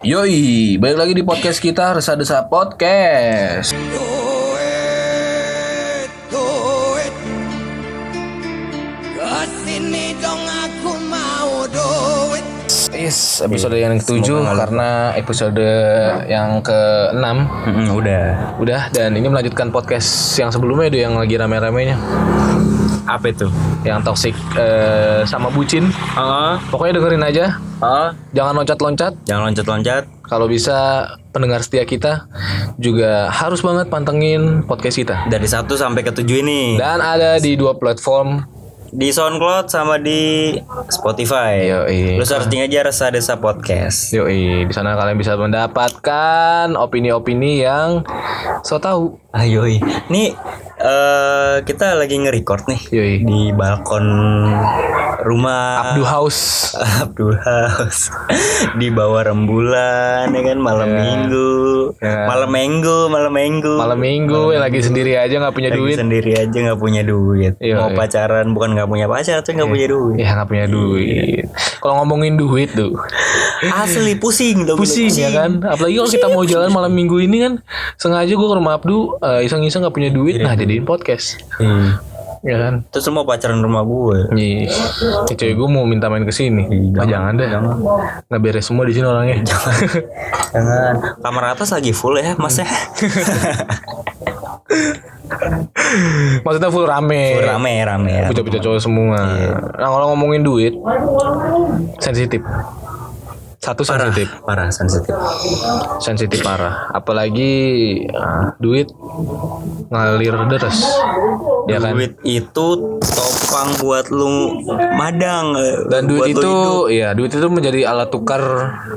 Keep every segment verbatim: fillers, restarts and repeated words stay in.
Yoi, balik lagi di podcast kita, Reseda Podcast. Yes, episode yes, yang ketujuh karena episode yang keenam mm-hmm, udah, udah dan ini melanjutkan podcast yang sebelumnya itu yang lagi rame-ramenya. Apa itu? Yang toksik eh, sama bucin. Uh-huh. Pokoknya dengerin aja. Uh-huh. Jangan loncat-loncat. Jangan loncat-loncat. Kalau bisa pendengar setia kita juga harus banget pantengin podcast kita. Dari satu sampai ke tujuh ini. Dan ada di dua platform. Di SoundCloud sama di Spotify. Yoi. Lu searching aja Reseda Podcast. Yoi, di sana kalian bisa mendapatkan opini-opini yang so tahu. Ah, yoi. Nih uh, kita lagi nge-record nih. Yoi. Di balkon rumah Abdul House. Abdul House. Di bawah rembulan ya kan, malam yeah. minggu. Yeah. Malam minggu, malam minggu. Malam minggu, malam ya, lagi minggu. Sendiri aja enggak punya lagi duit. Sendiri aja enggak punya duit. Yoi. Mau pacaran bukan nggak punya pacar, tuh nggak yeah. punya duit. Iya yeah, nggak punya duit. Kalau ngomongin duit tuh, asli pusing, tuh pusing, pusing ya kan. Apalagi kalau kita mau jalan malam minggu ini kan, sengaja gue ke rumah Abdu, uh, iseng-iseng nggak punya duit, yeah. nah jadiin podcast. Hmm. Ya kan. Terus semua pacaran rumah gue. Iya. Yeah. Cewek gue mau minta main ke sini. Yeah, nah, jangan deh. Jangan. Nggak beres semua di sini orangnya. Jangan. Jangan. Kamar atas lagi full ya, Mas ya. Maksudnya full rame. Full rame, rame. Bocah-bocah cowok semua. Iya. Nah, kalau ngomongin duit, sensitif. Satu parah, sensitif, parah sensitif, sensitif parah. Apalagi uh, duit ngalir deres, ya kan? Duit itu topang buat lu madang. Dan duit itu, ya duit itu menjadi alat tukar,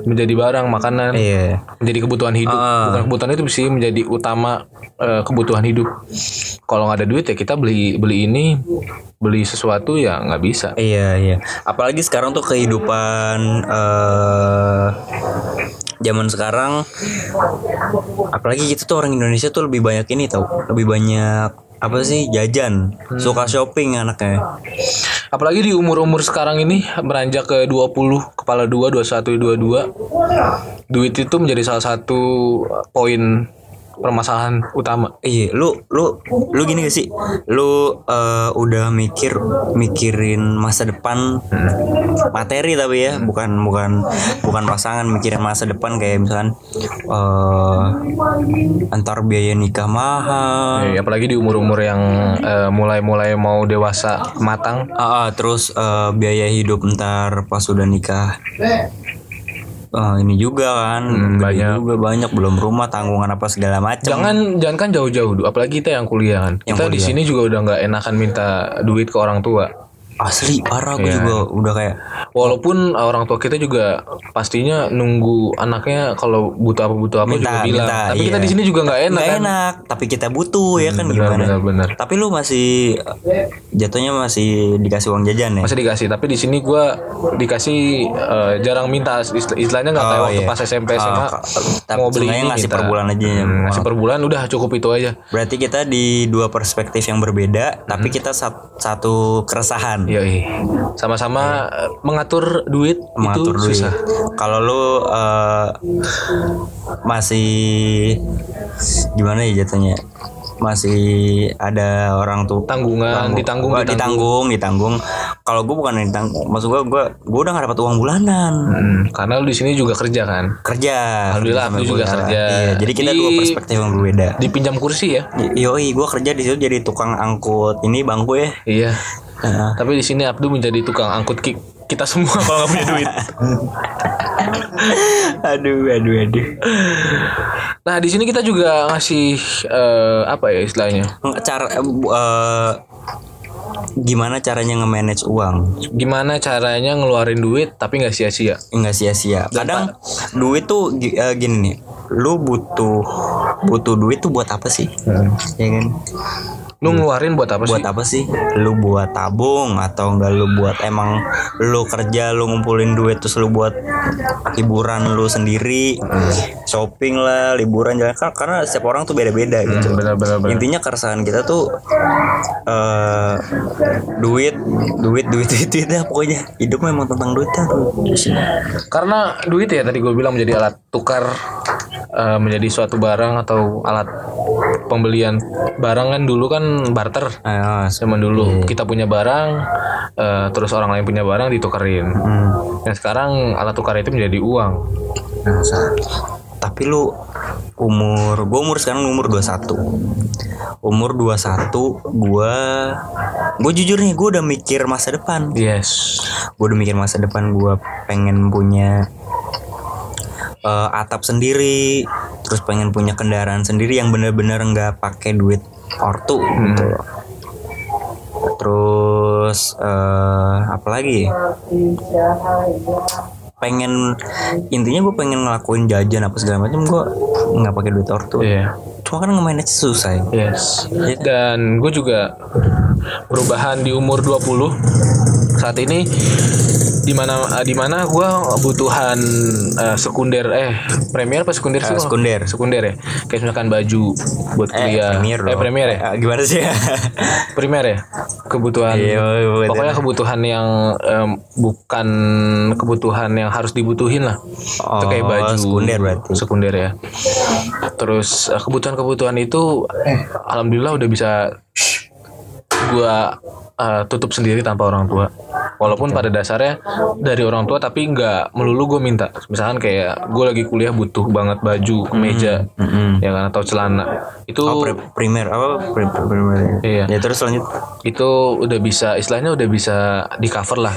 menjadi barang makanan, iya. menjadi kebutuhan hidup. Uh. Bukan kebutuhan itu sih menjadi utama uh, kebutuhan hidup. Kalau nggak ada duit ya kita beli beli ini. Beli sesuatu ya nggak bisa. Iya iya. Apalagi sekarang tuh kehidupan uh, zaman sekarang. Apalagi kita tuh orang Indonesia tuh lebih banyak ini tau, lebih banyak apa sih jajan, hmm. suka shopping anaknya. Apalagi di umur umur sekarang ini beranjak ke dua puluh kepala dua, dua puluh satu, dua puluh dua, duit itu menjadi salah satu poin permasalahan utama. Iya, lu lu lu gini gak sih? Lu uh, udah mikir mikirin masa depan hmm. materi tapi ya, bukan bukan bukan pasangan, mikirin masa depan kayak misalkan uh, antar biaya nikah mahal. Iya, apalagi di umur-umur yang uh, mulai-mulai mau dewasa, matang. Uh, uh, terus uh, biaya hidup ntar pas udah nikah. Oh, ini juga kan hmm, banyak juga banyak belum rumah tanggungan apa segala macam. Jangan jangan kan jauh-jauh dulu, apalagi kita yang kuliah kan. Yang kita di sini juga udah enggak enakan minta duit ke orang tua. Asli parah gue yeah. juga udah kayak walaupun orang tua kita juga pastinya nunggu anaknya kalau butuh apa butuh apa minta, juga bilang. Minta, tapi iya. kita di sini juga enggak enak. Gak kan? Enak, tapi kita butuh hmm, ya kan bener, gimana. Bener, bener. Tapi lu masih jatuhnya masih dikasih uang jajan ya? Masih dikasih, tapi di sini gue dikasih uh, jarang minta, istilahnya nggak oh, kayak waktu iya. pas S M P S M A oh, mau beli ini ngasih kita, per bulan aja hmm, ngasih per bulan udah cukup itu aja. Berarti kita di dua perspektif yang berbeda, hmm. tapi kita sat, satu keresahan. Yoi. Sama-sama hmm. mengatur duit mengatur itu duit. Susah. Kalau lu uh, masih gimana ya jatuhnya? Masih ada orang tuh tanggungan ditanggung, ditanggung ditanggung ditanggung kalau gue bukan ditanggung maksud gue gue gue udah gak dapat uang bulanan hmm, karena lu di sini juga kerja kan kerja alhamdulillah aku juga kerja, kerja. Iya, jadi kita di, dua perspektif yang berbeda dipinjam kursi ya yoi gue kerja di situ jadi tukang angkut ini bangku ya iya uh. tapi di sini Abdu menjadi tukang angkut kick kita semua kalau nggak punya duit. aduh, aduh, aduh. Nah di sini kita juga ngasih uh, apa ya istilahnya? Cara uh, gimana caranya nge-manage uang? Gimana caranya ngeluarin duit tapi nggak sia-sia? Nggak sia-sia. Kadang Pak, duit tuh uh, gini nih, lu butuh butuh duit tuh buat apa sih? Hmm. Ya kan? lu ngeluarin buat apa sih? Buat apa sih? Lu buat tabung atau enggak lu buat emang lu kerja, lu ngumpulin duit terus lu buat hiburan lu sendiri, hmm. shopping lah, liburan jalan, karena setiap orang tuh beda-beda gitu. Hmm, bener, bener, bener. Intinya keresahan kita tuh uh, duit, duit, duit, duit, duit ya pokoknya. Hidup memang tentang duit ya. Karena duit ya tadi gue bilang menjadi alat tukar, uh, menjadi suatu barang atau alat pembelian. Barang kan dulu kan barter. Ayo, zaman dulu iya. Kita punya barang, uh, terus orang lain punya barang ditukerin. Hmm. Dan sekarang alat tukar itu menjadi uang. Nah, tapi lu umur, gue umur sekarang umur dua puluh satu. Umur dua puluh satu gue gue jujur nih, gue udah mikir masa depan. Yes. Gue udah mikir masa depan, gue pengen punya uh, atap sendiri, terus pengen punya kendaraan sendiri yang benar-benar nggak pakai duit ortu hmm. gitu. Terus uh, apa lagi? Pengen, intinya gue pengen ngelakuin jajan apa segala macam, gue nggak pakai duit ortu. Yeah. Cuma kan ngemainnya susah ya. Yes. Dan gue juga perubahan di umur dua puluh saat ini, di mana di mana gue kebutuhan uh, sekunder eh premier apa sekunder sih? Uh, sekunder, sekunder ya. Kayak misalkan baju buat kuliah. Eh, premier, eh, premier ya. Uh, gimana sih? Primer ya. Kebutuhan. Iya, pokoknya kebutuhan yang um, bukan kebutuhan yang harus dibutuhin lah. Oh, itu kayak baju sekunder berarti. Sekunder ya. Terus uh, kebutuhan-kebutuhan itu eh. alhamdulillah udah bisa gua uh, tutup sendiri tanpa orang tua. Walaupun pada dasarnya dari orang tua, tapi nggak melulu gue minta. Misalkan kayak gue lagi kuliah butuh banget baju, kemeja, mm-hmm. ya kan, atau celana. Itu oh, primer apa primer. Iya. Ya terus lanjut. Itu udah bisa, istilahnya udah bisa di cover lah.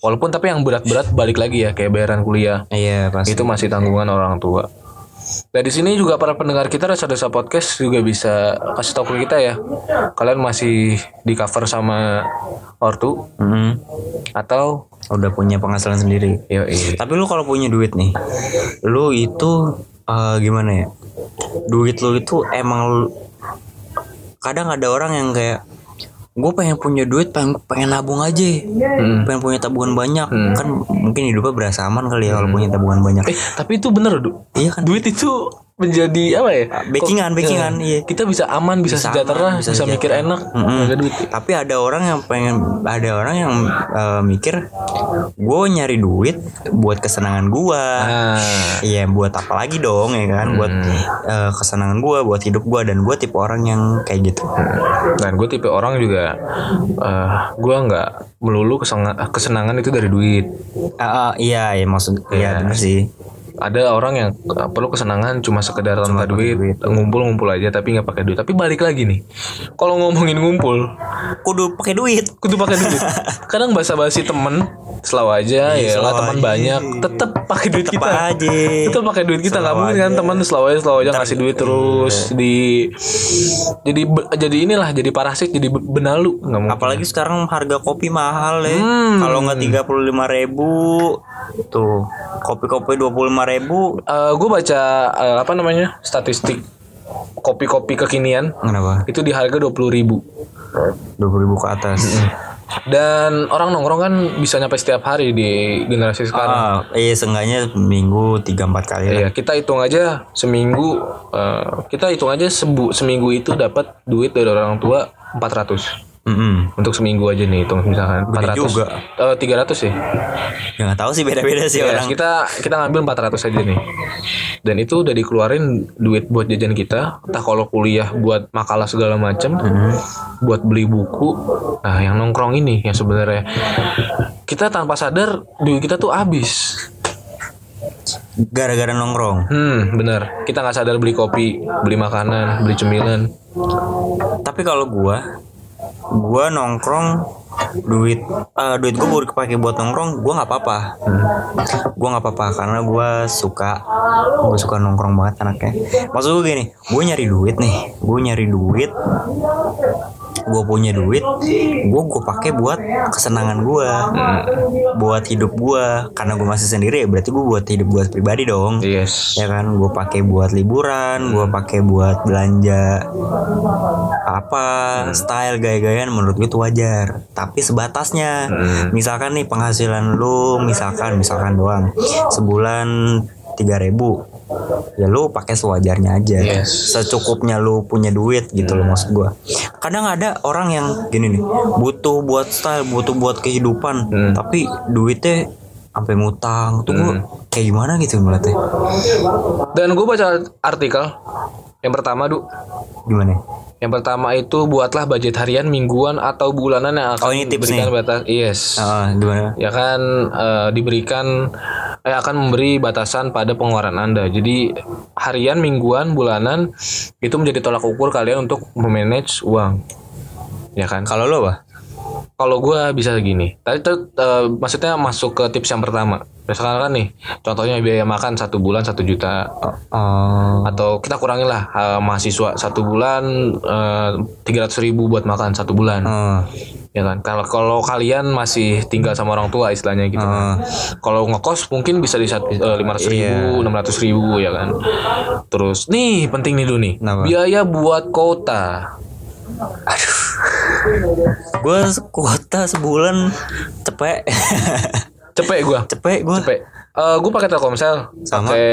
Walaupun tapi yang berat-berat balik lagi ya, kayak bayaran kuliah. Iya pasti. Itu masih tanggungan orang tua. Nah di sini juga para pendengar kita Reseda Podcast juga bisa kasih tahu ke kita ya, kalian masih di cover sama ortu mm-hmm. atau udah punya penghasilan sendiri. Yo, iya. Tapi lu kalau punya duit nih, lu itu uh, gimana ya? Duit lu itu emang, kadang ada orang yang kayak, gue pengen punya duit, pengen, pengen nabung aja, hmm. pengen punya tabungan banyak, hmm. kan mungkin hidupnya berasa aman kali ya hmm. kalau punya tabungan banyak. Eh tapi itu bener du- iya kan? Duit itu menjadi apa ya? Backingan, backingan. Iya. Kita bisa aman, bisa, bisa sejahtera, aman, bisa, bisa mikir enak. Mm-hmm. Duit. Tapi ada orang yang pengen, ada orang yang uh, mikir, gue nyari duit buat kesenangan gue, iya ah. buat apa lagi dong ya kan? Hmm. Buat uh, kesenangan gue, buat hidup gue, dan gue tipe orang yang kayak gitu. Hmm. Dan gue tipe orang juga. Uh, gue nggak melulu kesenangan, kesenangan itu dari duit. Uh, uh, iya, ya maksud, iya benar sih. Ada orang yang perlu kesenangan cuma sekedar tanpa duit, duit, ngumpul-ngumpul aja tapi nggak pakai duit. Tapi balik lagi nih, kalau ngomongin ngumpul, kudu pakai duit, kudu pakai duit. Kadang basa-basi temen, selaw aja, ya lah teman banyak, tetap pakai duit kita, tetap pakai duit kita, nggak mungkin kan teman selaw aja, selaw aja ngasih duit terus di, jadi jadi inilah, jadi parasit, jadi benalu, nggak mungkin. Apalagi sekarang harga kopi mahal ya, hmm. kalau nggak tiga puluh lima ribu, tuh kopi-kopi dua puluh lima ribu, uh, gue baca uh, apa namanya statistik kopi-kopi kekinian. Kenapa? Itu di harga dua puluh ribu, dua puluh ribu ke atas. Dan orang nongkrong kan bisa nyampe setiap hari di generasi sekarang. Ah, iya, seenggaknya minggu tiga empat kali. Iya, kita hitung aja seminggu, uh, kita hitung aja sebu, seminggu itu dapat duit dari orang tua empat ratus. Mm-hmm. Untuk seminggu aja nih hitung misalkan beda empat ratus juga. Uh, tiga ratus sih. Ya enggak tahu sih, beda-beda sih yeah, orang. Kita kita ngambil empat ratus aja nih. Dan itu udah dikeluarin duit buat jajan kita, entah kalau kuliah buat makalah segala macam, mm-hmm. buat beli buku. Nah, yang nongkrong ini yang sebenarnya kita tanpa sadar duit kita tuh habis. Gara-gara nongkrong. Hmm, benar. Kita enggak sadar beli kopi, beli makanan, beli cemilan. Tapi kalau gua gue nongkrong duit uh, duit gue baru kepake buat nongkrong, gue nggak apa-apa, hmm. gue nggak apa-apa karena gue suka gue suka nongkrong banget anaknya. Maksud gue gini, gue nyari duit nih, gue nyari duit gue punya duit, gue gue pakai buat kesenangan gue, hmm. buat hidup gue, karena gue masih sendiri ya berarti gue buat hidup gue pribadi dong, yes. ya kan, gue pakai buat liburan, hmm. gue pakai buat belanja apa, hmm. style gaya-gayaan, menurut gue itu wajar, tapi sebatasnya, hmm. misalkan nih penghasilan lu, misalkan misalkan doang sebulan tiga ribu, ya lu pakai sewajarnya aja, yes. secukupnya lu punya duit gitu, hmm. loh maksud gue. Kadang ada orang yang gini nih, butuh buat style, butuh buat kehidupan, hmm. tapi duitnya sampai ngutang tuh, gue hmm. kayak gimana gitu ngeliatnya. Dan gue baca artikel yang pertama, Du, gimana? Yang pertama itu buatlah budget harian, mingguan atau bulanan yang akan oh, ini diberikan nih. Batas, yes. Uh, gimana? Ya kan uh, diberikan, eh, akan memberi batasan pada pengeluaran Anda. Jadi harian, mingguan, bulanan itu menjadi tolak ukur kalian untuk memanage uang. Ya kan? Kalau lo apa? Kalau gue bisa gini. Tadi tuh uh, maksudnya masuk ke tips yang pertama. Misalkan kan nih, contohnya biaya makan satu bulan satu juta, uh, uh, atau kita kurangin lah, uh, mahasiswa satu bulan tiga ratus ribu buat makan satu bulan, uh, ya kan. Kalau kalau kalian masih tinggal sama orang tua istilahnya gitu, uh, kan. Kalau ngekos mungkin bisa di uh, lima ratus ribu, yeah. enam ratus ribu, ya kan. Terus nih penting nih dulu nih, kenapa? Biaya buat kuota. Aduh, gue kuota sebulan cepet cepet gue cepet gue cepet uh, gue pakai Telkomsel, pakai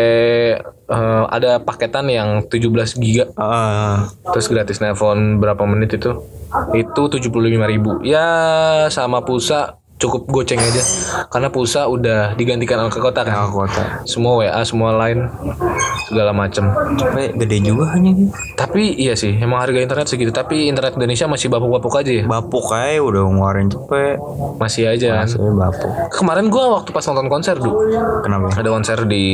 uh, ada paketan yang tujuh belas giga, uh. terus gratis nelfon berapa menit itu itu tujuh puluh lima ribu, ya sama pulsa. Cukup goceng aja, karena pulsa udah digantikan ke kota kan, ke kota. Semua W A, semua line, segala macem. Tapi gede juga hanya gitu. Tapi iya sih, emang harga internet segitu. Tapi internet Indonesia masih bapuk-bapuk aja ya? Bapuk aja, udah ngeluarin cepet. Masih aja kan? Masih bapuk. Kemarin gue waktu pas nonton konser, Du. Kenapa? Ada konser di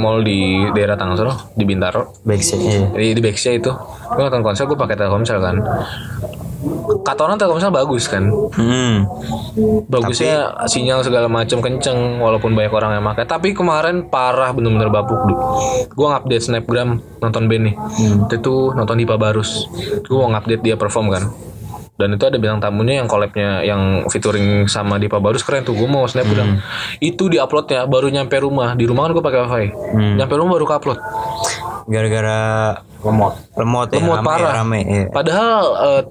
mall di daerah Tangsel, di Bintaro Backstage. Jadi di Backstage itu gue nonton konser, gue pakai Telkomsel kan. Kata orang Telkomsel bagus kan, hmm. bagusnya. Tapi sinyal segala macam kenceng, walaupun banyak orang yang pakai. Tapi kemarin parah, bener-bener bapuk, Du. Gue ngupdate snapgram nonton band nih, hmm. itu nonton Dipha Barus. Gue ngupdate dia perform kan, dan itu ada bintang tamunya yang collabnya, yang featuring sama Dipha Barus, keren tuh. Gue mau snapgram, hmm. itu diuploadnya baru nyampe rumah. Di rumah kan gue pakai wifi, hmm. nyampe rumah baru upload. Gara-gara lemot, lemot, ya, lemot rame, parah. Rame, ya. Padahal uh,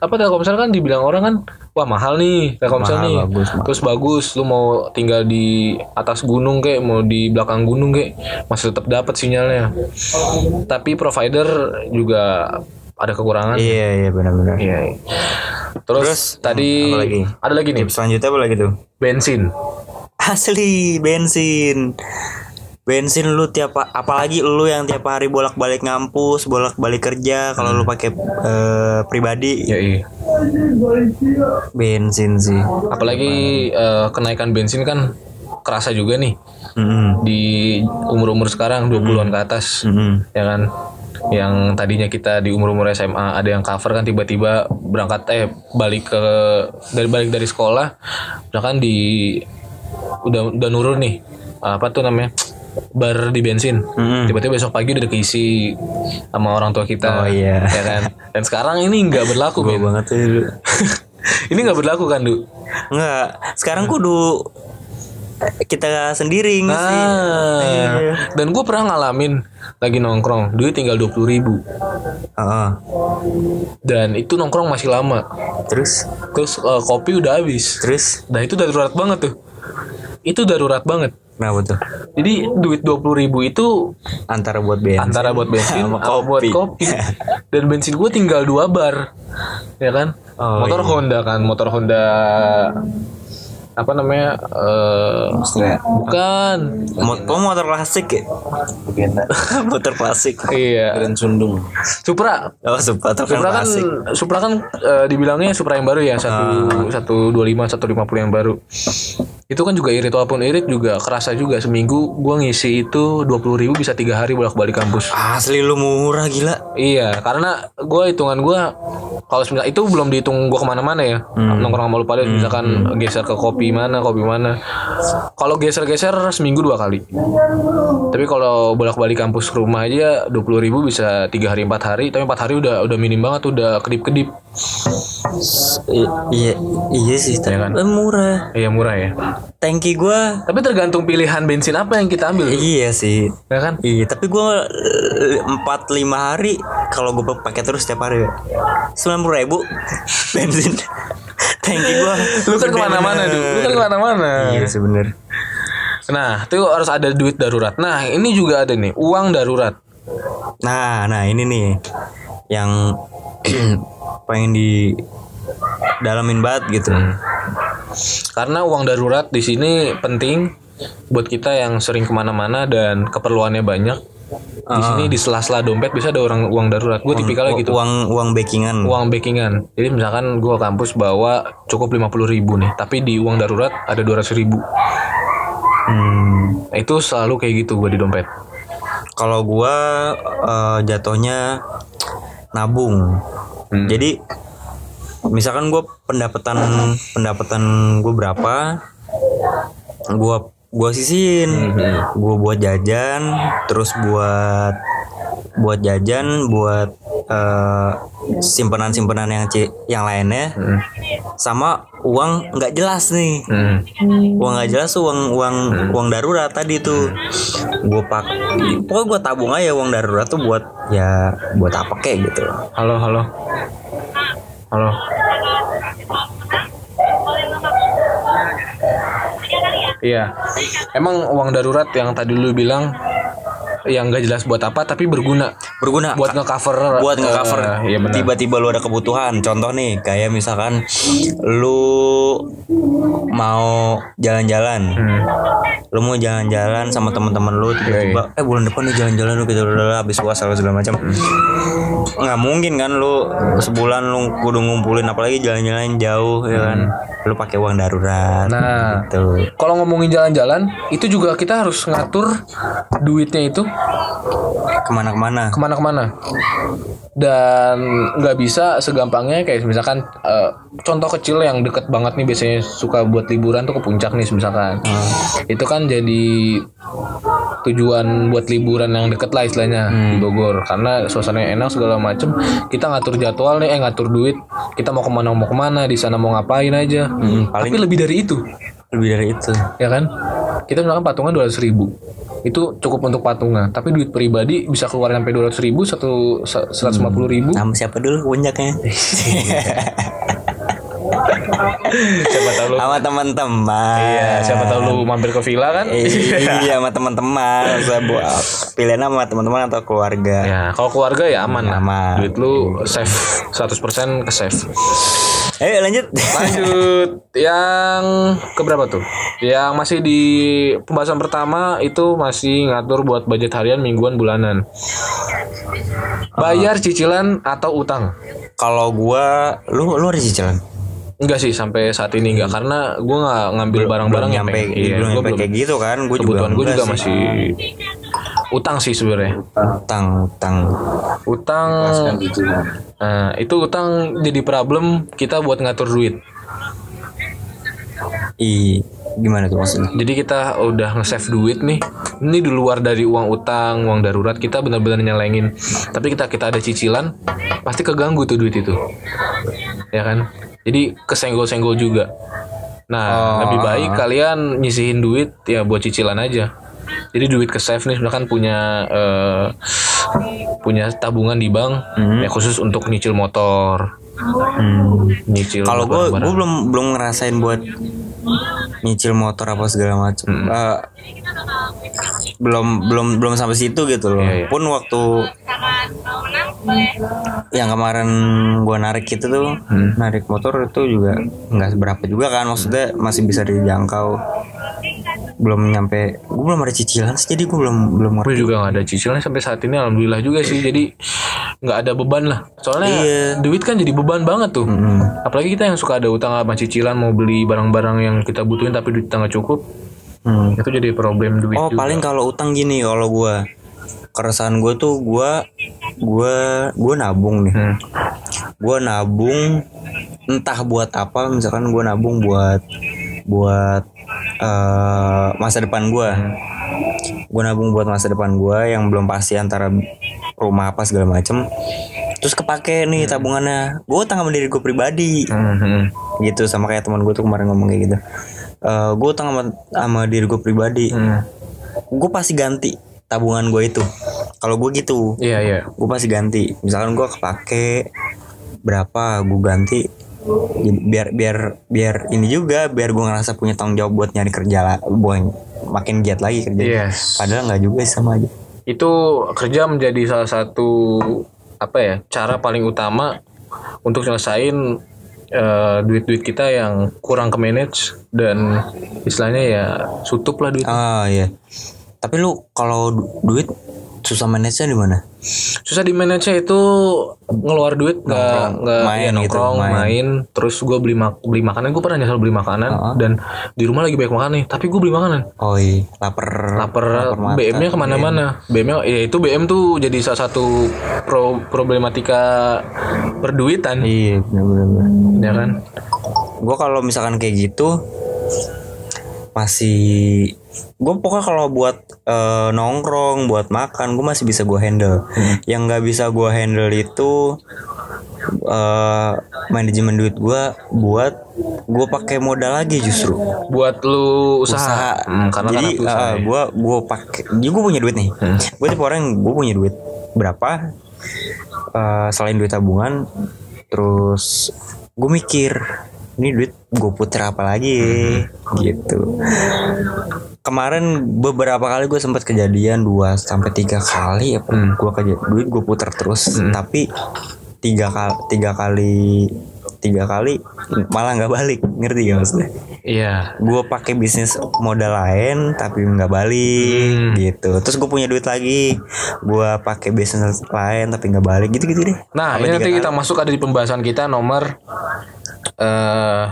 apa Telkomsel kan dibilang orang kan, wah mahal nih Telkomsel nih, bagus, terus mahal. Bagus, lu mau tinggal di atas gunung kayak, mau di belakang gunung kayak, masih tetap dapat sinyalnya. Tapi provider juga ada kekurangan. Iya iya benar-benar. Iya. iya. Terus, terus tadi lagi? Ada lagi nih. Selanjutnya apa lagi tuh? Bensin. Asli bensin. Bensin lu tiap, apalagi lu yang tiap hari bolak-balik ngampus, bolak-balik kerja, kalau lu pakai uh, pribadi. Ya, iya. Bensin sih. Apalagi uh, kenaikan bensin kan kerasa juga nih. Mm-hmm. Di umur-umur sekarang dua puluhan ke atas. Mm-hmm. Ya kan? Yang tadinya kita di umur-umur S M A ada yang cover kan, tiba-tiba berangkat eh balik ke dari balik dari sekolah, misalkan di udah udah nurun nih. Apa tuh namanya? Bar di bensin, mm-hmm. tiba-tiba besok pagi udah keisi sama orang tua kita, oh, iya. ya kan. Dan sekarang ini nggak berlaku, gue banget ya, Du. Ini nggak berlaku kan, Du? Nggak. Sekarang kudu kita sendiri sih. Ah, iya. Dan gue pernah ngalamin lagi nongkrong, duit tinggal dua puluh ribu. Uh-huh. Dan itu nongkrong masih lama. Terus, terus uh, kopi udah habis. Terus, nah itu darurat banget tuh. Itu darurat banget. Nah betul. Jadi duit dua puluh ribu itu antara buat bensin, antara buat bensin atau buat kopi. Dan bensin gue tinggal dua bar, ya kan? Oh, motor iya. Honda kan, motor Honda apa namanya? Uh, Astrea. Bukan. Motor motor klasik ya. Motor klasik. Iya. Keren sundung. Supra. Oh, Supra. Supra kan, Supra kan uh, dibilangnya Supra yang baru ya, satu satu dua lima, satu lima puluh yang baru. itu kan juga irit, walaupun irit juga kerasa juga. Seminggu gue ngisi itu dua puluh ribu bisa tiga hari bolak-balik kampus. Asli lu murah gila. Iya, karena gue hitungan gue kalau misalnya itu belum dihitung gue kemana-mana ya, hmm. nongkrong sama lu pada hmm. misalkan hmm. geser ke kopi mana kopi mana. Kalau geser-geser seminggu dua kali. Tapi kalau bolak-balik kampus ke rumah aja dua puluh ribu bisa tiga hari empat hari. Tapi empat hari udah udah minim banget, udah kedip-kedip. I- iya iya sih ternyata. Kan? Murah. Iya murah ya. Tanki gue. Tapi tergantung pilihan bensin apa yang kita ambil. Iya sih. Ya kan? Iya. Tapi gue empat lima hari kalau gue pakai terus setiap hari sembilan puluh ribu bensin. Tanki gue. Lu kan kemana-mana tuh. Lu kan kemana-mana. Iya sih bener. Nah itu harus ada duit darurat. Nah ini juga ada nih, uang darurat. Nah nah ini nih yang pengen di dalamin banget gitu. Hmm. Karena uang darurat di sini penting buat kita yang sering kemana-mana dan keperluannya banyak. Di uh, sini di sela-sela dompet bisa ada orang uang darurat. Gue tipikalnya gitu. Uang uang backingan. Uang backingan. Jadi misalkan gue kampus bawa cukup lima puluh ribu nih, tapi di uang darurat ada dua ratus ribu. Hmm. Itu selalu kayak gitu gue di dompet. Kalau gue uh, jatuhnya nabung. Hmm. Jadi misalkan gue pendapatan pendapatan gue berapa, gue gue sisihin, mm-hmm. gue buat jajan, terus buat buat jajan, buat uh, simpanan simpanan yang c- yang lainnya, mm. sama uang nggak jelas nih, mm. uang nggak jelas uang uang mm. uang darurat tadi tuh, mm. gue pak, pokoknya gue tabung aja uang darurat tuh buat ya buat apa kayak gitu. Halo halo. Halo. Iya. Emang uang darurat yang tadi lu bilang yang gak jelas buat apa tapi berguna. Berguna buat ngecover buat ngecover. Uh, iya benar. Tiba-tiba lu ada kebutuhan. Contoh nih kayak misalkan lu mau jalan-jalan. Hmm. Lu mau jalan-jalan sama teman-teman lu tiba-tiba, hey. eh bulan depan nih jalan-jalan lu gitu udah habis puasa lu segala macam. Nggak mungkin kan lu sebulan lu kudu ngumpulin apalagi jalan-jalan jauh ya kan. Hmm. Lu pakai uang darurat. Nah, gitu. Kalau ngomongin jalan-jalan itu juga kita harus ngatur duitnya itu kemana-kemana. Kemana-kemana. Dan nggak bisa segampangnya kayak misalkan uh, contoh kecil yang deket banget nih biasanya suka buat liburan tuh ke Puncak nih misalkan. Hmm. Itu kan jadi tujuan buat liburan yang deket lah istilahnya hmm. di Bogor karena suasananya enak segala macem. Kita ngatur jadwal nih, eh ngatur duit kita mau kemana mau kemana di sana mau ngapain aja. Hmm, paling... Tapi lebih dari itu. Lebih dari itu. Ya kan? Kita misalkan patungan dua ratus ribu. Itu cukup untuk patungan. Tapi duit pribadi bisa keluar sampai dua ratus ribu, satu, seratus lima puluh ribu. Sama siapa dulu puncaknya? Siapa tahu lu sama teman-teman. Iya, siapa tahu lu mampir ke villa kan? Iya, sama teman-teman. Pilihan sama teman-teman atau keluarga. Ya, kalau keluarga ya aman lah. Aman. Duit lu safe, seratus persen ke safe. Ayo lanjut. Lanjut. Yang keberapa tuh? Yang masih di pembahasan pertama itu masih ngatur buat budget harian, mingguan, bulanan. Bayar cicilan atau utang? Kalau gua, lu lu ada cicilan? Enggak sih sampai saat ini enggak, karena gue nggak ngambil belum, barang-barang yang nyampe, iya, belum nyampe kayak gitu kan. Gue kebutuhan gue juga sih. Masih utang sih sebenarnya. Utang, utang, utang. Nah, itu utang jadi problem kita buat ngatur duit. I gimana tuh maksudnya? Jadi kita udah nge-save duit nih. Ini di luar dari uang utang, uang darurat kita benar-benar nyelengin. Tapi kita kita ada cicilan, pasti keganggu tuh duit itu. Ya kan? Jadi kesenggol-senggol juga. Nah, oh. lebih baik kalian nyisihin duit ya buat cicilan aja. Jadi duit ke save nih misalkan punya uh, punya tabungan di bank mm-hmm. ya khusus untuk nyicil motor. Hmm. Nyicil. Kalau gue gue belum belum ngerasain buat nyicil motor apa segala macam. Hmm. Uh, belum belum belum sampai situ gitu loh. Yeah, yeah. Pun waktu yang kemarin gue narik itu tuh, hmm. narik motor itu juga nggak seberapa juga kan, maksudnya masih bisa dijangkau. belum nyampe, gue belum ada cicilan sih, jadi gue belum belum ngerti. Gue juga nggak ada cicilan sampai saat ini, alhamdulillah juga sih, jadi nggak ada beban lah. Soalnya iya. duit kan jadi beban banget tuh. Mm-hmm. Apalagi kita yang suka ada utang sama cicilan, mau beli barang-barang yang kita butuhin tapi duit kita nggak cukup, mm. itu jadi problem duit. Oh juga. Paling kalau utang gini, kalau gue keresahan gue tuh gue gue gue nabung nih, hmm. gue nabung entah buat apa, misalkan gue nabung buat buat uh, masa depan gue, gue nabung buat masa depan gue yang belum pasti antara rumah apa segala macem, terus kepake nih tabungannya, gue utang sama diri gue pribadi, hmm. gitu, sama kayak teman gue tuh kemarin ngomong kayak gitu, uh, gue utang sama, sama diri gue pribadi, hmm. gue pasti ganti tabungan gue itu, kalau gue gitu, iya yeah, iya, yeah. gue pasti ganti, misalkan gue kepake berapa, gue ganti. Biar biar biar ini juga, biar gue ngerasa punya tanggung jawab buat nyari kerja lah, buat makin giat lagi kerja. Yes. Padahal nggak juga, sama aja. Itu kerja menjadi salah satu apa ya, cara paling utama untuk nyelesain uh, duit-duit kita yang kurang ke manage dan istilahnya ya sutup lah duit. Ah iya. Tapi lu kalau du- duit susah manage-nya di mana? Susah di manage-nya itu ngeluar duit nggak nggak main, ya, nongkrong, gitu, main. main terus gue beli mak- beli makanan, gue pernah nyesel beli makanan, uh-huh. dan di rumah lagi banyak makan nih, tapi gue beli makanan. Oh iya, lapar. Lapar. B M-nya kemana-mana. B M-nya ya itu B M tuh jadi salah satu pro- problematika perduitan. Iya benar-benar. Ya kan. Gue kalau misalkan kayak gitu masih, gue pokoknya kalau buat uh, nongkrong, buat makan, gue masih bisa gue handle. Hmm. Yang nggak bisa gue handle itu uh, manajemen duit gue buat gue pakai modal lagi justru. Buat lu usaha. usaha. Hmm, karena jadi gue uh, gue pakai, jadi gue punya duit nih. Hmm. Gue tipe orang, gue punya duit berapa? Uh, selain duit tabungan, terus gue mikir, ini duit gue puter apa lagi, hmm. gitu. Kemarin beberapa kali gue sempat kejadian dua sampai tiga kali ya, hmm. gue kejadian duit gue puter terus, hmm. tapi tiga kali tiga kali tiga kali malah nggak balik, ngerti gak maksudnya? Iya. Yeah. Gue pakai bisnis modal lain tapi nggak balik, hmm. gitu. Terus gue punya duit lagi, gue pakai bisnis lain tapi nggak balik, gitu-gitu deh. Nah, sampai ini nanti kali. Kita masuk ada di pembahasan kita nomor uh,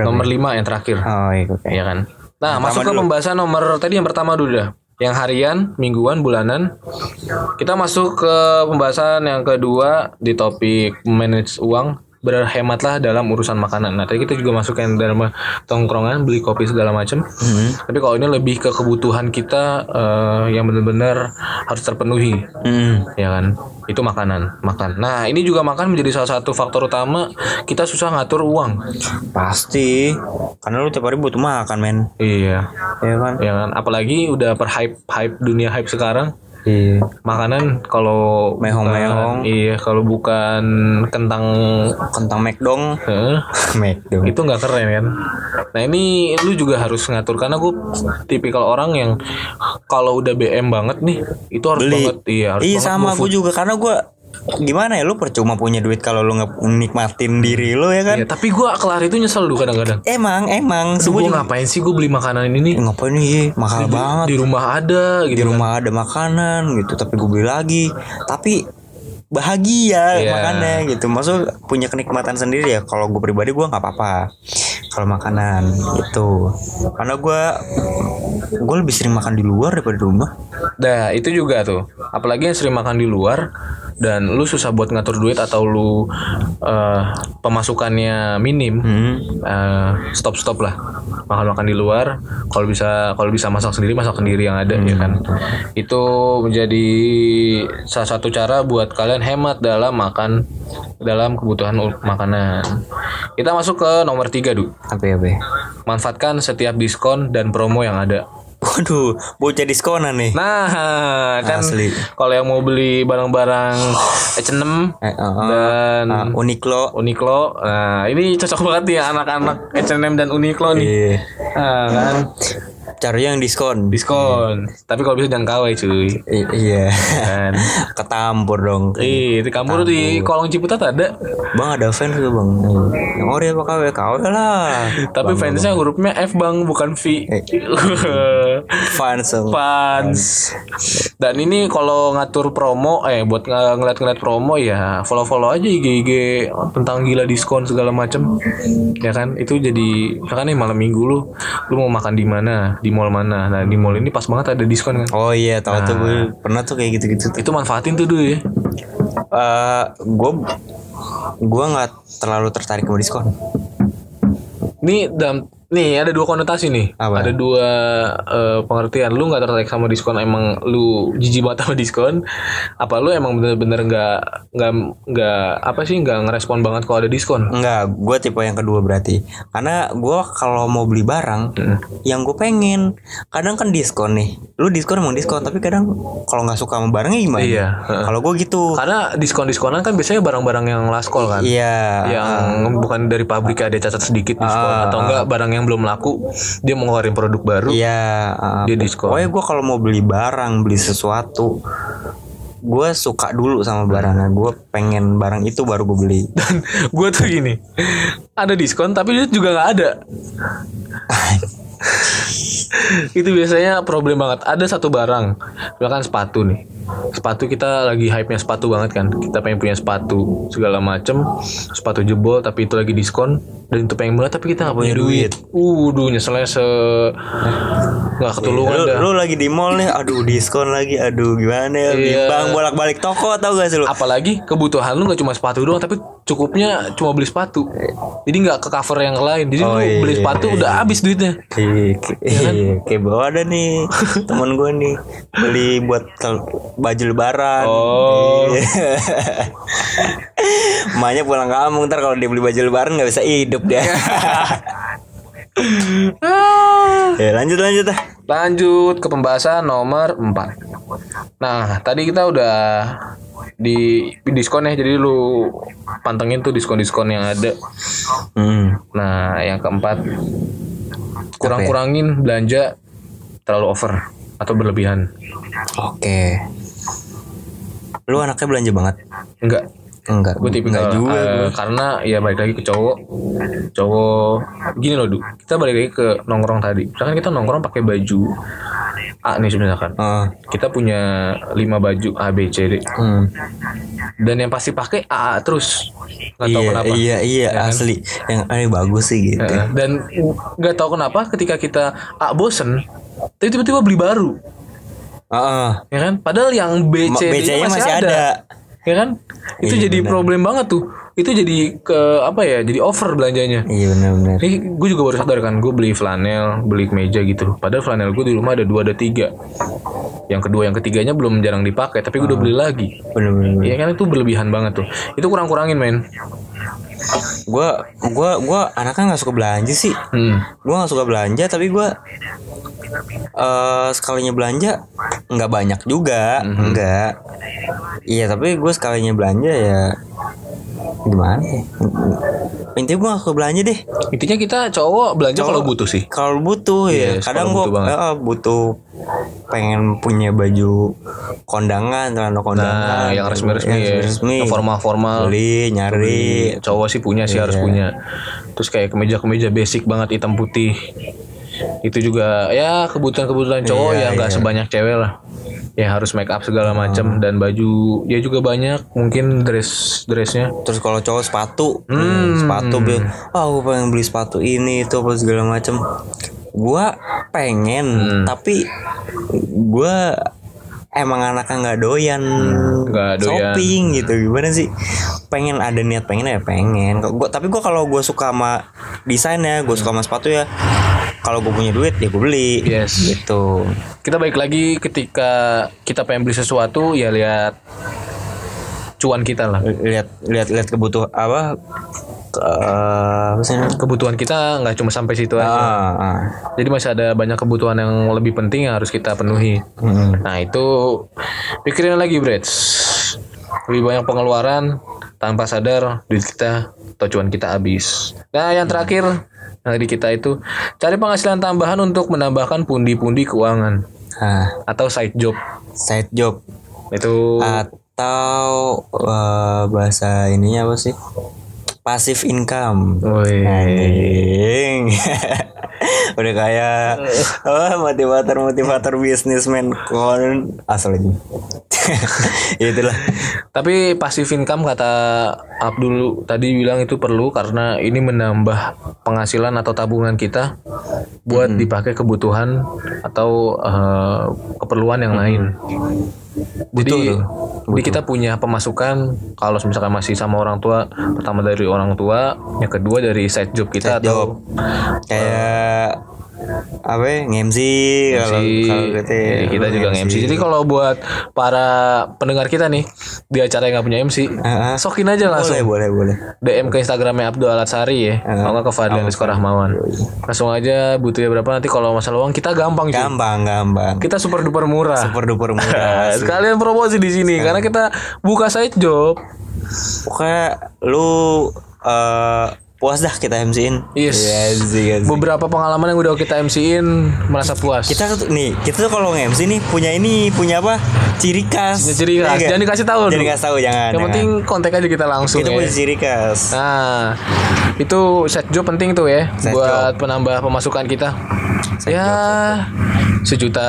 nomor lima yang terakhir. Oh iya, okay. Ya kan. Nah, yang masuk ke dulu. Pembahasan nomor tadi yang pertama dulu dah. Yang harian, mingguan, bulanan. Kita masuk ke pembahasan yang kedua di topik manage uang, berhematlah dalam urusan makanan. Nah, tadi kita juga masukin dalam tongkrongan, beli kopi segala macam. Mm-hmm. Tapi kalau ini lebih ke kebutuhan kita uh, yang benar-benar harus terpenuhi. Mm. Ya kan? Itu makanan, makan. Nah, ini juga makan menjadi salah satu faktor utama kita susah ngatur uang. Pasti, karena lu tiap hari butuh makan, men. Iya. Iya kan? Iya kan? Apalagi udah per hype-hype, dunia hype sekarang. Iya. Makanan kalau mehong-mehong, iya, kalau bukan kentang kentang McDong, huh? McDong itu nggak keren kan. Nah ini lu juga harus ngatur, karena gue tipikal orang yang kalau udah B M banget nih itu harus beli. Banget iya harus iya, banget sama gue juga, karena gue gimana ya, lu percuma punya duit kalau lu nggak nikmatin diri lu, ya kan? Ya, tapi gue kelar itu nyesel dulu kadang-kadang. Emang, emang. Gue ngapain sih gue beli makanan ini? Ngapain nih? Mahal di, banget. Di rumah ada, gitu di rumah kan? Ada makanan gitu, tapi gue beli lagi. Tapi bahagia yeah. makannya gitu, maksud punya kenikmatan sendiri ya. Kalau gue pribadi gue nggak apa-apa kalau makanan gitu, karena gue gue lebih sering makan di luar daripada di rumah. Nah itu juga tuh, apalagi yang sering makan di luar dan lu susah buat ngatur duit atau lu uh, pemasukannya minim, hmm. uh, stop stop lah makan makan di luar. Kalau bisa kalau bisa masak sendiri masak sendiri yang ada, hmm. ya kan. Itu menjadi salah satu cara buat kalian hemat dalam makan, dalam kebutuhan makanan. Kita masuk ke nomor tiga, Du. Apa ya, Be? Manfaatkan setiap diskon dan promo yang ada. Waduh, bocah diskonan nih. Nah, kan kalau yang mau beli barang-barang H and M eh, uh-uh. dan uh, Uniqlo, Uniqlo. Nah, ini cocok banget ya anak-anak H and M dan Uniqlo nih. Iya. Yeah. Nah, kan. cari yang diskon. Diskon. Hmm. Tapi kalau bisa jangan kawai cuy. I- iya. Kan. Ketampur dong. Ih, itu kampur di kolong Ciputat ada. Bang, ada fans tuh, Bang. Yang ori apa kawai? Kawai lah. Tapi bang, fansnya bang. Hurufnya F, Bang, bukan V. Fans. Fans. Dan ini kalau ngatur promo eh buat ngeliat-ngeliat promo ya follow-follow aja I G I G tentang gila diskon segala macam. Ya kan? Itu jadi kan nih malam Minggu lu lu mau makan di mana? Di mall mana? Nah, di mall ini pas banget ada diskon kan. Oh iya, tahu nah, tuh gue pernah tuh kayak gitu-gitu tuh. Itu manfaatin tuh dulu ya. Uh, gue gue nggak terlalu tertarik sama diskon. Nih dalam nih ada dua konotasi nih. Apa? Ada dua uh, pengertian. Lu nggak tertarik sama diskon emang lu jijik banget sama diskon? Apa lu emang bener-bener nggak nggak nggak apa sih nggak ngerespon banget kalau ada diskon? Nggak, gue tipe yang kedua berarti. Karena gue kalau mau beli barang hmm. yang gue pengen, kadang kan diskon nih. Lu diskon emang diskon, tapi kadang kalau nggak suka sama barangnya gimana? Iya. Kalau gue gitu. Karena diskon-diskonan kan biasanya barang-barang yang last call kan? Iya. Yang uh, bukan dari pabrik ada cacat sedikit diskon uh, atau enggak barang yang belum laku dia mau ngeluarin produk baru ya, uh, dia diskon. Pokoknya gue kalau mau beli barang, beli sesuatu, gue suka dulu sama barangnya, gue pengen barang itu baru gue beli. Dan gue tuh gini, ada diskon tapi dia juga nggak ada. Itu biasanya problem banget. Ada satu barang, misalkan sepatu nih. Sepatu kita lagi hype-nya sepatu banget kan. Kita pengen punya sepatu segala macem. Sepatu jebol tapi itu lagi diskon. Dan itu pengen murah tapi kita gak punya duit. Uduh nyeselnya se... Gak ketulungan dah. Lu lagi di mall nih, aduh diskon lagi, aduh gimana ya. Bimbang bolak-balik toko tau gak sih lu. Apalagi kebutuhan lu gak cuma sepatu doang, tapi cukupnya cuma beli sepatu. Jadi gak ke cover yang lain. Jadi oh, lu iya, beli sepatu iya, udah habis duitnya. Iya, iya kan? Kayak bawa ada nih temen gue nih beli buat baju lebaran. Oh. Emaknya pulang kampung ntar kalau dia beli baju lebaran nggak bisa hidup dia. Ya lanjut lanjut lah. Lanjut ke pembahasan nomor empat. Nah tadi kita udah di diskon ya, jadi lu pantengin tuh diskon-diskon yang ada. Hmm. Nah yang keempat, kurang-kurangin ya? Belanja terlalu over atau berlebihan. Oke. Lu anaknya belanja banget? Enggak. Enggak. Gue tipe enggak juga uh, karena ya balik lagi ke cowok. Cowok gini loh, Du. Kita balik lagi ke nongkrong tadi. Misalkan kita nongkrong pakai baju A nih misalkan. Uh. Kita punya lima baju A B C D. Hmm. Dan yang pasti pakai A A terus. Enggak tahu iya, kenapa. Iya iya ya, asli. Kan? Yang aneh bagus sih gitu. Uh, dan enggak tahu kenapa ketika kita A bosen, tiba-tiba beli baru. Heeh. Uh, ya kan? Padahal yang B C D masih, masih ada. ada. Ya kan? Itu iya, jadi bener. Problem banget tuh. Itu jadi ke apa ya? Jadi over belanjanya. Iya benar-benar. Ini gue juga baru sadar kan, gue beli flanel, beli kemeja gitu. Padahal flanel gue di rumah ada dua, ada tiga. Yang kedua, yang ketiganya belum jarang dipakai, tapi gue udah beli lagi. Benar-benar. Iya kan itu berlebihan banget tuh. Itu kurang-kurangin men. Gue gue gue anaknya nggak suka belanja sih. Hmm. Gue nggak suka belanja, tapi gue Uh, sekalinya belanja nggak banyak juga, mm-hmm. nggak. Iya tapi gue sekalinya belanja ya gimana? Intinya gue nggak belanja deh. Intinya kita cowok belanja kalau butuh sih. Kalau butuh ya. Yes, kadang gue butuh, butuh pengen punya baju kondangan, celana kondangan. Nah, yang resmi-resmi, yang resmi, ya. Formal-formal. Beli, nyari. Cowok sih punya sih yeah. harus punya. Terus kayak kemeja-kemeja basic banget hitam putih. Itu juga ya kebutuhan-kebutuhan cowok iya, ya nggak iya. sebanyak cewek lah ya, harus make up segala macam hmm. dan baju dia juga banyak mungkin dress dressnya. Terus kalau cowok sepatu hmm. sepatu bilang ah oh, gue pengen beli sepatu ini itu apa segala macam. Gue pengen hmm. tapi gue emang anaknya nggak doyan, hmm, doyan shopping gitu. Gimana sih, pengen ada niat pengen ya pengen gua, tapi gue kalau gue suka sama desainnya, gue hmm. suka sama sepatu ya, kalau gue punya duit ya gue beli. Yes. Gitu. Kita balik lagi ketika kita pengen beli sesuatu ya lihat cuan kita lah, lihat lihat lihat kebutuhan apa Uh, kebutuhan kita nggak cuma sampai situ aja. Ah, ah. Jadi masih ada banyak kebutuhan yang lebih penting yang harus kita penuhi. Hmm. Nah itu pikirin lagi, Brad. Lebih banyak pengeluaran tanpa sadar duit kita, tujuan kita habis. Nah yang terakhir dari kita itu cari penghasilan tambahan untuk menambahkan pundi-pundi keuangan. Hah. Atau side job. Side job itu atau uh, bahasa ininya apa sih? Passive income. Anjing. Udah kayak oh, motivator-motivator bisnismen kon asal aja. Itulah. Tapi passive income kata Abdul tadi bilang itu perlu karena ini menambah penghasilan atau tabungan kita buat hmm. dipakai kebutuhan atau uh, keperluan yang hmm. lain. Jadi, jadi kita punya pemasukan kalau misalkan masih sama orang tua, pertama dari orang tua, yang kedua dari side job kita side atau job. Kayak uh, apa ya, nge-M C kalau gitu ya, kita juga nge-M C. Jadi kalau buat para pendengar kita nih di acara yang nggak punya M C, uh-huh. sokin aja langsung. Boleh, boleh, boleh. D M ke Instagramnya Abdul Azhar Sari ya, kalau uh-huh. nggak ke Vali Rahmawan. Langsung aja butuhnya berapa nanti kalau masalah uang kita gampang. Gampang, cuy. Gampang. Kita super duper murah. Super duper murah. Kalian promosi di sini karena kita buka side job. Kayak lu uh, puas dah kita M C-in. Yes. Yes, yes. Beberapa pengalaman yang udah kita M C-in merasa puas. Kita nih, kita tuh kalau nge-M C nih punya ini, punya apa? Ciri khas. Punya ciri khas. Ya, jangan dikasih tahu. Jangan dikasih tahu, jangan. Yang jangan. Penting kontak aja kita langsung. Kita ya. Punya ciri khas. Nah, itu side job penting tuh ya set buat job. Penambah pemasukan kita. Set ya. Job, set job. Sejuta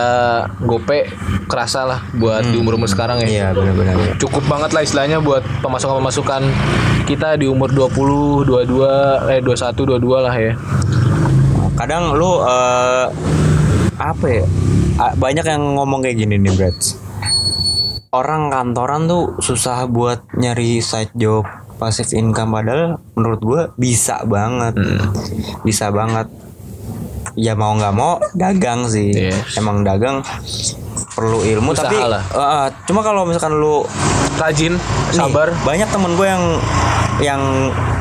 gope kerasa lah buat hmm. di umur-umur sekarang ya. Iya, benar-benar. Ya. Cukup banget lah istilahnya buat pemasukan-pemasukan kita di umur dua puluh, dua puluh dua, eh dua puluh satu, dua puluh dua lah ya. Kadang lu uh, apa ya? Banyak yang ngomong kayak gini nih, Brats. Orang kantoran tuh susah buat nyari side job, passive income, padahal menurut gua bisa banget. Hmm. Bisa banget. Ya mau nggak mau dagang sih, yes. Emang dagang perlu ilmu. Usaha tapi uh, cuma kalau misalkan lu rajin, sabar. Nih, banyak temen gue yang yang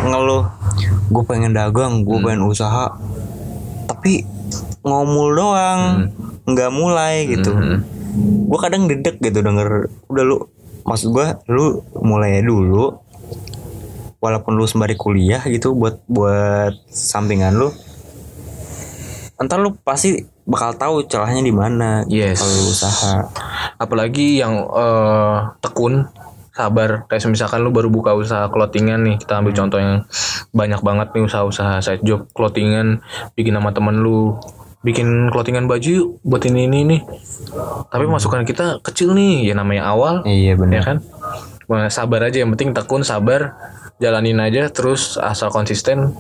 ngeluh, gue pengen dagang, gue hmm. pengen usaha, tapi ngomul doang, nggak hmm. mulai gitu. Hmm. Gue kadang dedek gitu denger. Udah lu, maksud gue lu mulai dulu, walaupun lu sembari kuliah gitu buat buat sampingan lu. Entar lu pasti bakal tahu celahnya di mana yes. kalau usaha. Apalagi yang uh, tekun, sabar. Kayak misalkan lu baru buka usaha clothingan nih, kita ambil hmm. contoh yang banyak banget nih usaha-usaha side job clothingan, bikin nama temen lu, bikin clothingan baju yuk, buat ini ini nih. Tapi masukan kita kecil nih, ya namanya awal. Iya benar ya kan. Nah, sabar aja yang penting tekun, sabar, jalanin aja terus asal konsisten.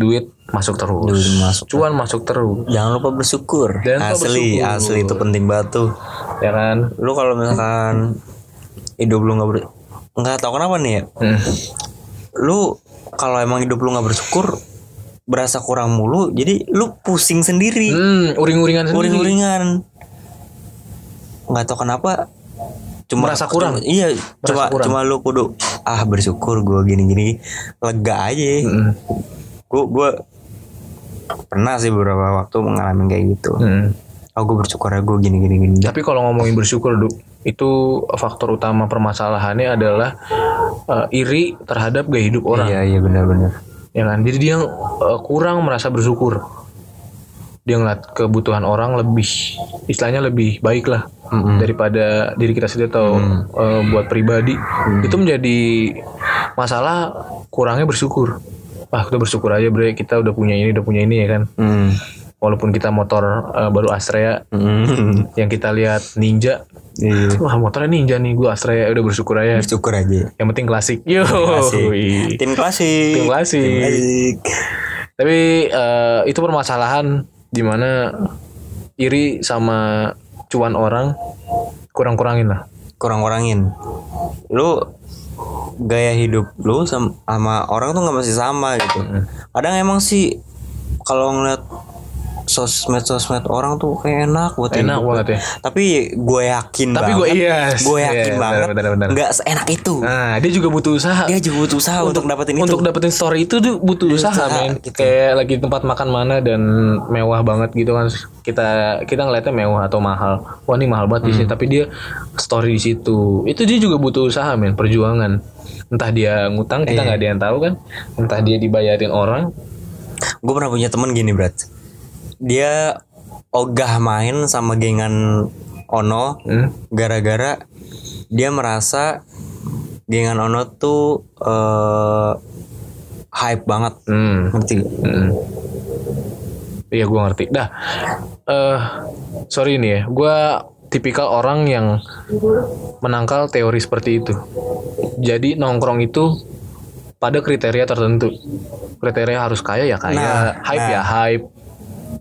Duit masuk terus, duit masuk, cuan masuk terus. Jangan lupa bersyukur. Jangan asli, lupa bersyukur. Asli itu penting banget tuh. Ya kan? Lu kalau misalkan hidup lu nggak ber, nggak tahu kenapa nih ya. Hmm. Lu kalau emang hidup lu nggak bersyukur, berasa kurang mulu. Jadi lu pusing sendiri. Hmm, uring-uringan sendiri. Uring-uringan. Nggak tahu kenapa. Cuma merasa kurang. Iya, cuma cuma lu kudu ah bersyukur gue gini-gini lega aja. Hmm. Gue gue pernah sih beberapa waktu mengalami kayak gitu. Hmm. Oh gue bersyukur ya gue gini gini gini. Tapi kalau ngomongin bersyukur Du, itu faktor utama permasalahannya adalah uh, iri terhadap gaya hidup orang. Iya iya benar-benar. Ya kan, jadi dia uh, kurang merasa bersyukur. Dia ngeliat kebutuhan orang lebih, istilahnya lebih baik lah mm-hmm. daripada diri kita sendiri atau mm-hmm. uh, buat pribadi. Mm-hmm. Itu menjadi masalah kurangnya bersyukur. Wah kita bersyukur aja bre, kita udah punya ini, udah punya ini ya kan. Hmm. Walaupun kita motor uh, baru Astrea, hmm. yang kita lihat Ninja. Iya. Wah motornya Ninja nih, gue Astrea udah bersyukur aja. Bersyukur aja. Yang penting klasik. Yo. Tim klasik. Tim klasik. Tapi uh, itu permasalahan dimana iri sama cuan orang kurang-kurangin lah. Kurang-kurangin. Lu gaya hidup lu sama orang tuh nggak masih sama gitu. Kadang emang sih kalau ngeliat sosmed-sosmed orang tuh kayak enak buat enak hidup. Banget ya. Tapi gue yakin Tapi banget. Tapi gue yes. Gue yakin yeah, banget. Enggak seenak itu. Nah, dia juga butuh usaha. Dia juga butuh usaha untuk, untuk dapetin itu. Untuk dapetin story itu tuh butuh usaha, usaha men. Gitu. Kayak lagi tempat makan mana dan mewah banget gitu kan. Kita kita ngeliatnya mewah atau mahal. Wah, ini mahal banget hmm. di sini, tapi dia story di situ. Itu dia juga butuh usaha men, perjuangan. Entah dia ngutang, kita enggak eh. ada yang tahu kan. Entah dia dibayarin orang. Gue pernah punya temen gini, Brat. Dia ogah main sama gengan Ono hmm? gara-gara dia merasa gengan Ono tuh uh, hype banget. Hmm. Ngerti gak? Hmm. Iya, gue ngerti. Dah, uh, sorry nih ya, gue tipikal orang yang menangkal teori seperti itu. Jadi nongkrong itu pada kriteria tertentu. Kriteria harus kaya ya kaya, nah, hype nah. ya hype,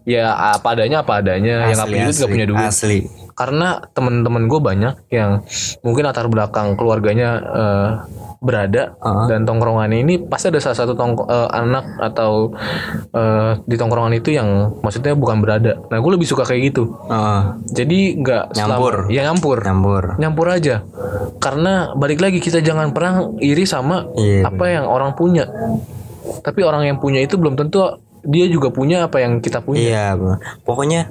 ya apa adanya apa adanya. Asli, yang gak punya duit gak punya duit. Asli. Karena temen-temen gue banyak yang mungkin latar belakang keluarganya uh, berada uh-huh. dan tongkrongan ini pasti ada salah satu tongk- uh, anak atau uh, di tongkrongan itu yang maksudnya bukan berada. Nah, gue lebih suka kayak gitu. Uh-huh. Jadi nggak nyampur, selama, ya nyampur, nyampur, nyampur aja. Karena balik lagi kita jangan pernah iri sama yeah. apa yang orang punya. Tapi orang yang punya itu belum tentu dia juga punya apa yang kita punya. Iya, bro. Pokoknya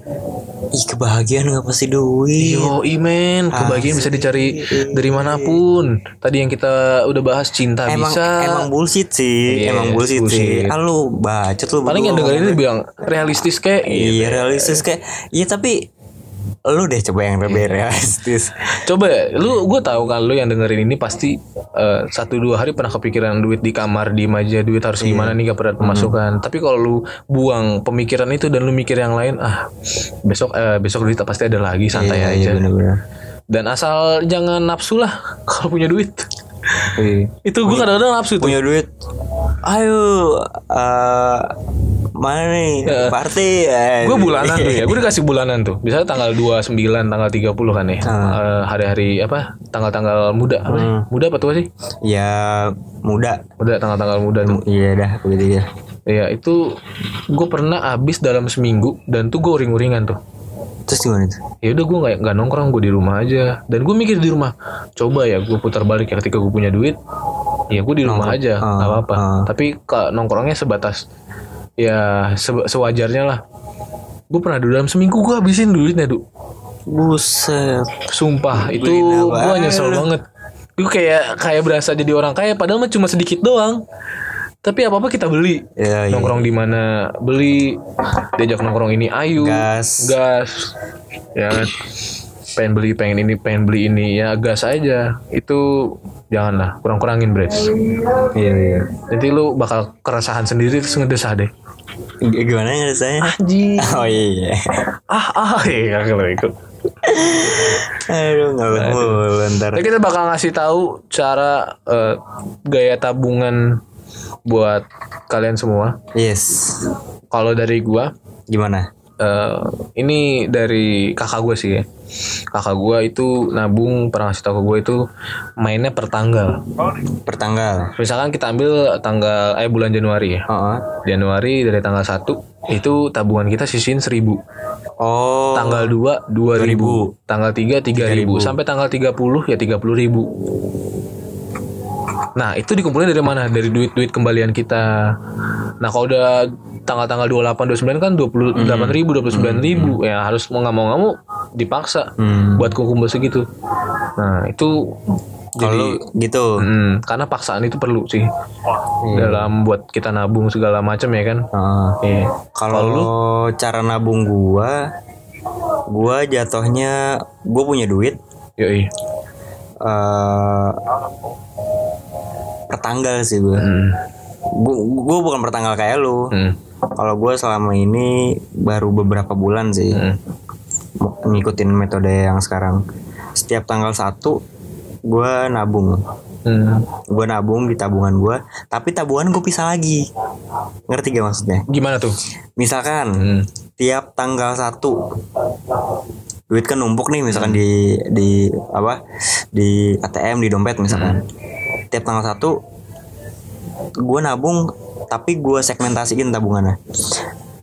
ih, kebahagiaan gak pasti duit. Yo, imen, kebahagiaan ah, bisa dicari dari manapun. Tadi yang kita udah bahas cinta emang, bisa. Emang bullshit sih, yes, emang bullshit, bullshit. sih. Ah, lu bacot lu. Paling yang dengerin itu bilang realistis kayak. Iya, realistis kayak. Iya, tapi lu deh coba yang lebih yeah. realistis. Coba lu, gue tahu kalau lu yang dengerin ini pasti satu uh, dua hari pernah kepikiran duit di kamar, diem aja, duit harus yeah. gimana nih, gak pernah pemasukan. Mm. Tapi kalau lu buang pemikiran itu dan lu mikir yang lain, ah besok uh, besok duit pasti ada lagi, santai yeah, aja. Yeah, bener-bener. Dan asal jangan nafsu lah kalau punya duit. Yeah. Itu gue kadang-kadang nafsu tuh. Punya duit. Ayo. Uh... Mana nih uh, party eh. Gue bulanan tuh ya. Gue dikasih bulanan tuh. Biasanya tanggal dua puluh sembilan, tanggal tiga puluh kan ya. uh. Uh, Hari-hari apa, tanggal-tanggal muda apa hmm. Muda apa tua sih? Ya muda. Muda, tanggal-tanggal muda tuh. Iya dah begitu ya. Iya itu gue pernah habis dalam seminggu. Dan tuh gue uring-uringan tuh. Terus gimana tuh? Ya udah gue gak, gak nongkrong, gue di rumah aja. Dan gue mikir di rumah, coba ya gue putar balik ya ketika gue punya duit. Ya gue di rumah Nongkrong. aja uh, gak apa-apa uh. Tapi k- nongkrongnya sebatas ya se- sewajarnya lah. Gue pernah dulu dalam seminggu gue habisin duitnya du. Buset. Sumpah itu gue nyesel banget. Gue kayak kayak berasa jadi orang kaya padahal mah cuma sedikit doang. Tapi apa-apa kita beli. Ya, nongkrong iya. di mana beli. Diajak nongkrong ini ayu. Gas. Gas. Ya pengen beli, pengen ini, pengen beli ini, ya gas aja. Itu janganlah, kurang-kurangin, Brad. Iya, iya. Nanti lu bakal keresahan sendiri terus ngedesah deh. Gimana ngedesahnya? Anjir. Oh iya. Ah, ah, iya kalau ikut. Aduh, nggak boleh ntar. Nah, kita bakal ngasih tahu cara uh, gaya tabungan buat kalian semua. Yes. Kalau dari gua, gimana? Uh, ini dari kakak gue sih ya. Kakak gue itu nabung, pernah ngasih tau ke gue itu mainnya per tanggal. Per tanggal. Misalkan kita ambil tanggal eh bulan Januari ya. Uh-huh. Januari dari tanggal satu itu tabungan kita sisihin seribu. Oh. Tanggal dua dua ribu. Tanggal tiga tiga ribu. Sampai tanggal tiga puluh ya tiga puluh ribu. Nah itu dikumpulin dari mana? Dari duit-duit kembalian kita. Nah kalau udah tanggal-tanggal dua puluh delapan, dua puluh sembilan kan dua puluh delapan mm. ribu, dua puluh sembilan mm. ribu. Ya harus mau gak mau gak mau dipaksa mm. buat kumpul segitu. Nah itu kalau gitu mm, karena paksaan itu perlu sih mm. dalam buat kita nabung segala macam ya kan. uh, yeah. Kalau cara nabung gua, gua jatohnya gua punya duit. Yoi. Uh, pertanggal sih gua. Mm. Gue bukan pertanggal kayak lu. Hmm. Kalau gue selama ini baru beberapa bulan sih hmm. ngikutin metode yang sekarang. Setiap tanggal satu gue nabung. Hmm. Gue nabung di tabungan gue. Tapi tabungan gue pisah lagi. Ngerti gak maksudnya? Gimana tuh? Misalkan hmm. tiap tanggal satu duit kan numpuk nih misalkan hmm. di di apa di A T M, di dompet misalkan. Hmm. Tiap tanggal satu gue nabung, tapi gue segmentasiin tabungannya.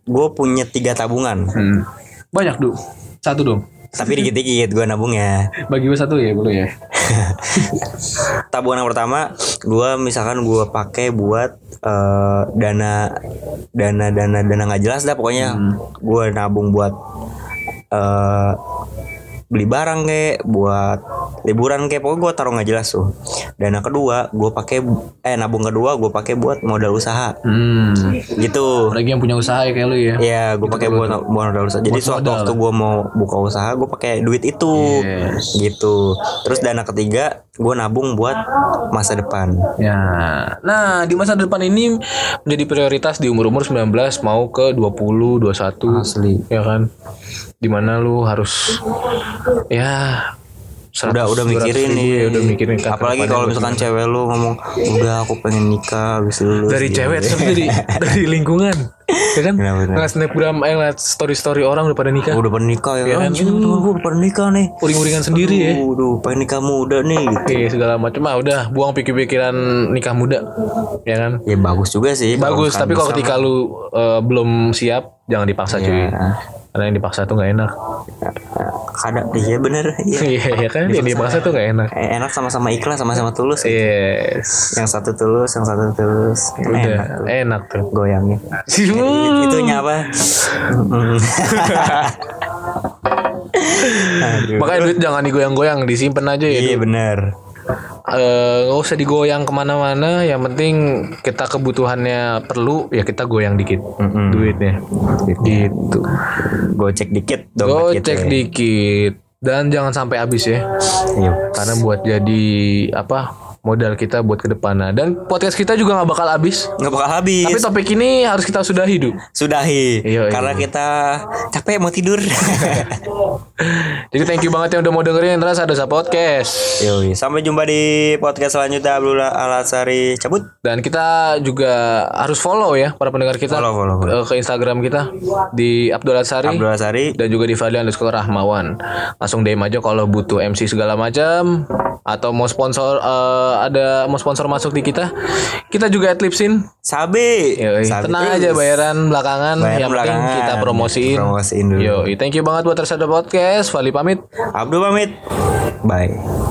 Gue punya tiga tabungan. Hmm. Banyak du, satu dong. Tapi dikit-dikit gue nabungnya. Bagi gue satu ya, boleh ya. Tabungan yang pertama, gue misalkan gue pakai buat uh, dana, dana, dana, dana nggak jelas dah pokoknya. Hmm. Gue nabung buat uh, beli barang kayak buat liburan kayak, pokoknya gue taruh nggak jelas tuh. Dana kedua gue pakai eh nabung kedua gue pakai buat modal usaha. Hmm. Gitu. Lagi yang punya usaha ya kayak lu ya. Iya, gue gitu pakai buat modal usaha. Jadi suatu waktu gue mau buka usaha gue pakai duit itu. Yes. Gitu. Terus dana ketiga gue nabung buat masa depan. Ya. Nah, di masa depan ini menjadi prioritas di umur-umur sembilan belas mau ke dua puluh, dua puluh satu. Asli. Ya kan? Dimana lu harus ya seratus, udah udah mikirin nih ya, udah mikirin kan, apalagi kalau misalkan cewek lu ngomong udah aku pengen nikah habis lulus dari gitu. Cewek tapi dari dari lingkungan ya kan, nggak snapgram eh ngeliat story story orang udah pada nikah udah pada nikah ya, ya kan, gue udah pada nikah nih, uring-uringan sendiri ya, udah pengen nikah muda nih gitu. Oke, segala macam mah udah buang pikir-pikiran nikah muda ya kan, ya bagus juga sih bagus kalau tapi kalau ketika lu uh, belum siap jangan dipaksa ya. Cuy, karena yang dipaksa tuh nggak enak. Kadang iya bener. Iya ya, kan yang dipaksa tuh nggak enak. Enak sama-sama ikhlas, sama-sama tulus. Gitu. Yes. Yang satu tulus, yang satu tulus. Udah, enak tuh. Enak tuh. Goyangnya. Itu itunya apa? Makanya duit jangan digoyang-goyang, disimpan aja ya. Iya bener. Uh, gak usah digoyang kemana-mana. Yang penting kita kebutuhannya perlu, ya kita goyang dikit. Mm-hmm. Duitnya gitu, gocek dikit, gocek dikit ya. Dan jangan sampai habis ya. Yep. Karena buat jadi apa modal kita buat ke depannya. Dan podcast kita juga gak bakal habis. Gak bakal habis. Tapi topik ini harus kita sudahi dulu. Sudahi. Iyo, karena iyo. Kita capek mau tidur. Jadi thank you banget yang udah mau dengerin Terasa Dosa Podcast. Yoi. Sampai jumpa di podcast selanjutnya. Abdul Azhar Sari cabut. Dan kita juga harus follow ya para pendengar kita. Follow, follow, follow. Ke Instagram kita di Abdul Azhar Sari. Abdul Azhar Sari. Dan juga di Vali Rahmawan. Langsung D M aja kalau butuh M C segala macam atau mau sponsor. Uh, ada mau sponsor masuk di kita, kita juga adlibsin sabi. Yoi, sabi tenang terus. Aja bayaran belakangan, bayaran yang belakangan. Penting kita promosiin, promosiin dulu. Yoi, thank you banget buat Reseda Podcast. Vali pamit, Abdul pamit, bye.